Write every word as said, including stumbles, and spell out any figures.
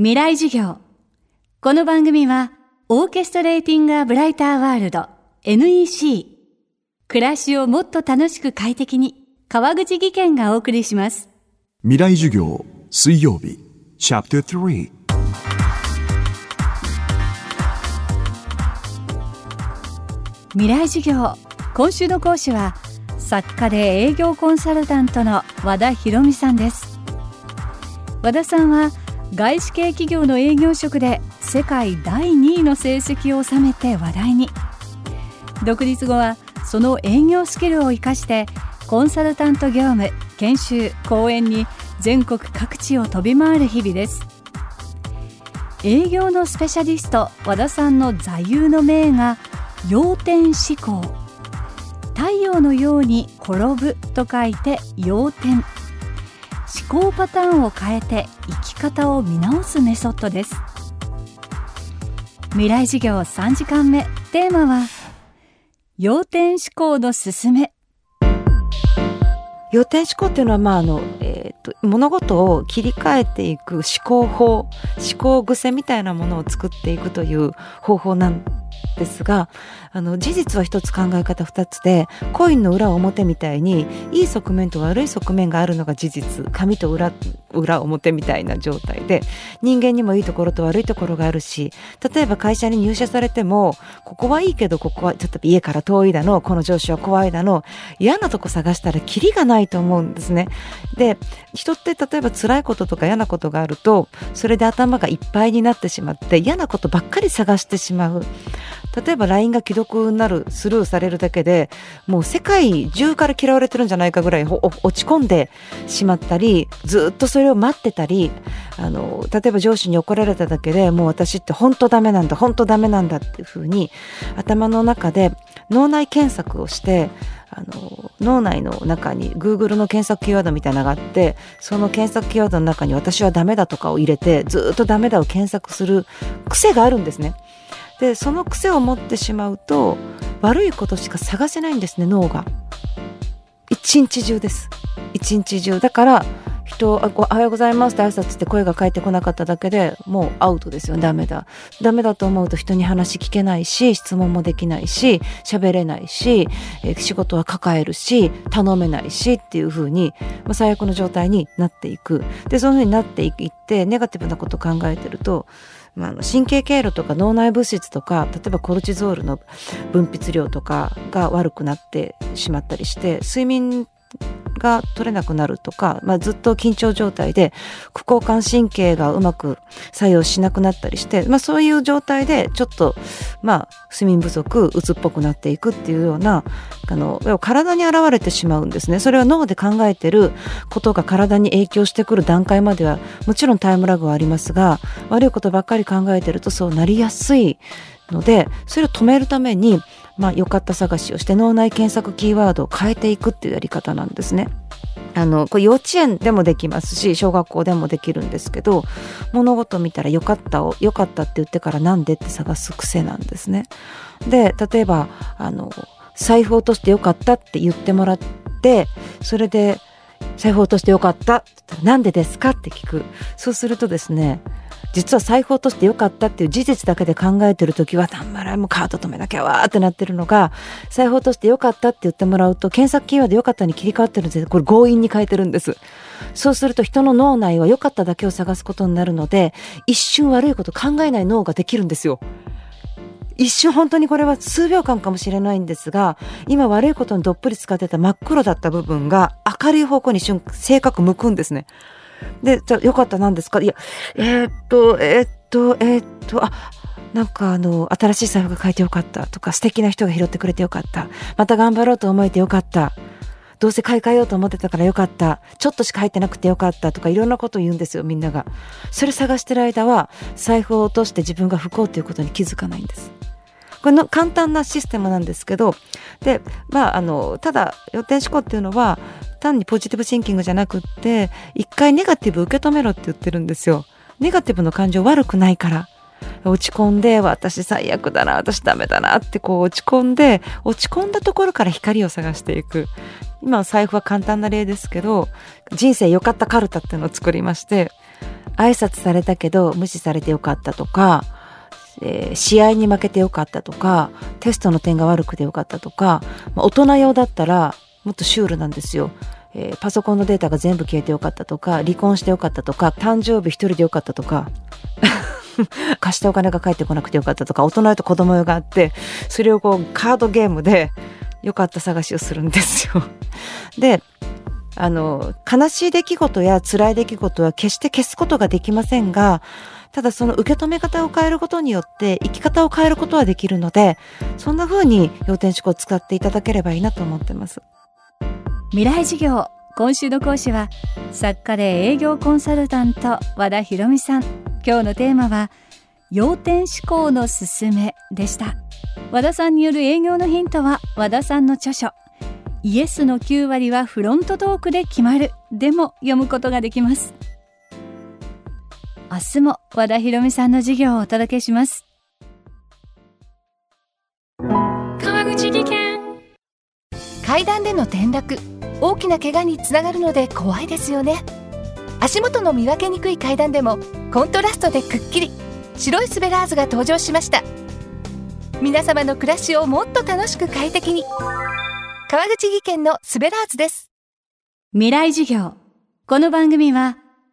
未来授業。この番組はオーケストレーティングアブライターワールド エヌイーシー 暮らしをもっと楽しく快適に川口義賢がお送りします。未来授業水曜日チャプタースリー。未来授業、今週の講師は作家で営業コンサルタントの和田博美さんです。和田さんは外資系企業の営業職で世界だいにいの成績を収めて話題に。独立後はその営業スキルを生かしてコンサルタント業務、研修、講演に全国各地を飛び回る日々です。営業のスペシャリスト和田さんの座右の銘が陽転思考、太陽のように転ぶと書いて陽転、思考パターンを変えて生き方を見直すメソッドです。未来授業さんじかんめ、テーマは陽転思考のすすめ。陽転思考っていうのは、まああのえー、と物事を切り替えていく思考法、思考癖みたいなものを作っていくという方法なんですが、あの事実は一つ、考え方二つで、コインの裏表みたいにいい側面と悪い側面があるのが事実、紙と裏裏表みたいな状態で、人間にもいいところと悪いところがあるし、例えば会社に入社されても、ここはいいけどここはちょっと家から遠いだの、この上司は怖いだの、嫌なとこ探したらキリがないと思うんですね。で、人って例えば辛いこととか嫌なことがあると、それで頭がいっぱいになってしまって嫌なことばっかり探してしまう。例えば ライン が既読になる、スルーされるだけでもう世界中から嫌われてるんじゃないかぐらい落ち込んでしまったり、ずっとそれを待ってたり、あの例えば上司に怒られただけでもう私って本当ダメなんだ本当ダメなんだっていう風に頭の中で脳内検索をして、あの脳内の中に Google の検索キーワードみたいなのがあって、その検索キーワードの中に私はダメだとかを入れて、ずっとダメだを検索する癖があるんですね。で、その癖を持ってしまうと悪いことしか探せないんですね、脳が。一日中です、一日中。だから人、おはようございますって挨拶して声が返ってこなかっただけでもうアウトですよ。ダメだダメだと思うと人に話聞けないし、質問もできないし、喋れないし、仕事は抱えるし、頼めないしっていう風に最悪の状態になっていく。で、そういう風になっていってネガティブなことを考えてると、まあ、神経経路とか脳内物質とか、例えばコルチゾールの分泌量とかが悪くなってしまったりして、睡眠が取れなくなるとか、まあ、ずっと緊張状態で副交感神経がうまく作用しなくなったりして、まあ、そういう状態でちょっと、まあ、睡眠不足、うつっぽくなっていくっていうような、あの体に現れてしまうんですね。それは脳で考えてることが体に影響してくる段階まではもちろんタイムラグはありますが、悪いことばっかり考えてるとそうなりやすいので、それを止めるために、まあ、良かった探しをして脳内検索キーワードを変えていくっていうやり方なんですね。あのこれ幼稚園でもできますし、小学校でもできるんですけど、物事見たら良かったを良かったって言ってからなんでって探す癖なんですね。で、例えばあの財布落として良かったって言ってもらって、それで財布落として良かったって言ったらなんでですかって聞く。そうするとですね、実は財布落としてよかったっていう事実だけで考えてるときは、たんまらもうカード止めなきゃわーってなってるのが、財布落としてよかったって言ってもらうと検索キーワードよかったに切り替わってるんで、これ強引に変えてるんです。そうすると人の脳内はよかっただけを探すことになるので、一瞬悪いこと考えない脳ができるんですよ。一瞬、本当にこれは数秒間かもしれないんですが、今悪いことにどっぷり使ってた真っ黒だった部分が明るい方向に一瞬性格向くんですね。で、じゃあよかったなんですか、いや、えー、っとえー、っとえー、っとあ、なんかあの新しい財布が買えてよかったとか、素敵な人が拾ってくれてよかった、また頑張ろうと思えてよかった、どうせ買い替えようと思ってたからよかった、ちょっとしか入ってなくてよかったとか、いろんなことを言うんですよ、みんなが。それ探してる間は財布を落として自分が不幸ということに気づかないんです。これの簡単なシステムなんですけど、で、まあ、あのただ陽転思考っていうのは単にポジティブシンキングじゃなくって、一回ネガティブ受け止めろって言ってるんですよ。ネガティブの感情悪くないから、落ち込んで私最悪だな、私ダメだなってこう落ち込んで、落ち込んだところから光を探していく。今財布は簡単な例ですけど、人生良かったカルタっていうのを作りまして、挨拶されたけど無視されてよかったとか、えー、試合に負けてよかったとか、テストの点が悪くてよかったとか、まあ、大人用だったらもっとシュールなんですよ。えー、パソコンのデータが全部消えてよかったとか、離婚してよかったとか、誕生日一人でよかったとか貸したお金が返ってこなくてよかったとか、大人と子供用があって、それをこうカードゲームでよかった探しをするんですよ。で、あの悲しい出来事や辛い出来事は決して消すことができませんが、ただその受け止め方を変えることによって生き方を変えることはできるので、そんな風に要点思考を使っていただければいいなと思ってます。未来授業、今週の講師は作家で営業コンサルタント和田裕美さん。今日のテーマは要点思考のすすめでした。和田さんによる営業のヒントは和田さんの著書、イエスのきゅうわりはフロントトークで決まるでも読むことができます。明日も和田裕美さんの授業をお届けします。川口技研、階段での転落、大きな怪我につながるので怖いですよね。足元の見分けにくい階段でもコントラストでくっきり白いスベラーズが登場しました。皆様の暮らしをもっと楽しく快適に、川口技研のスベラーズです。未来授業、この番組は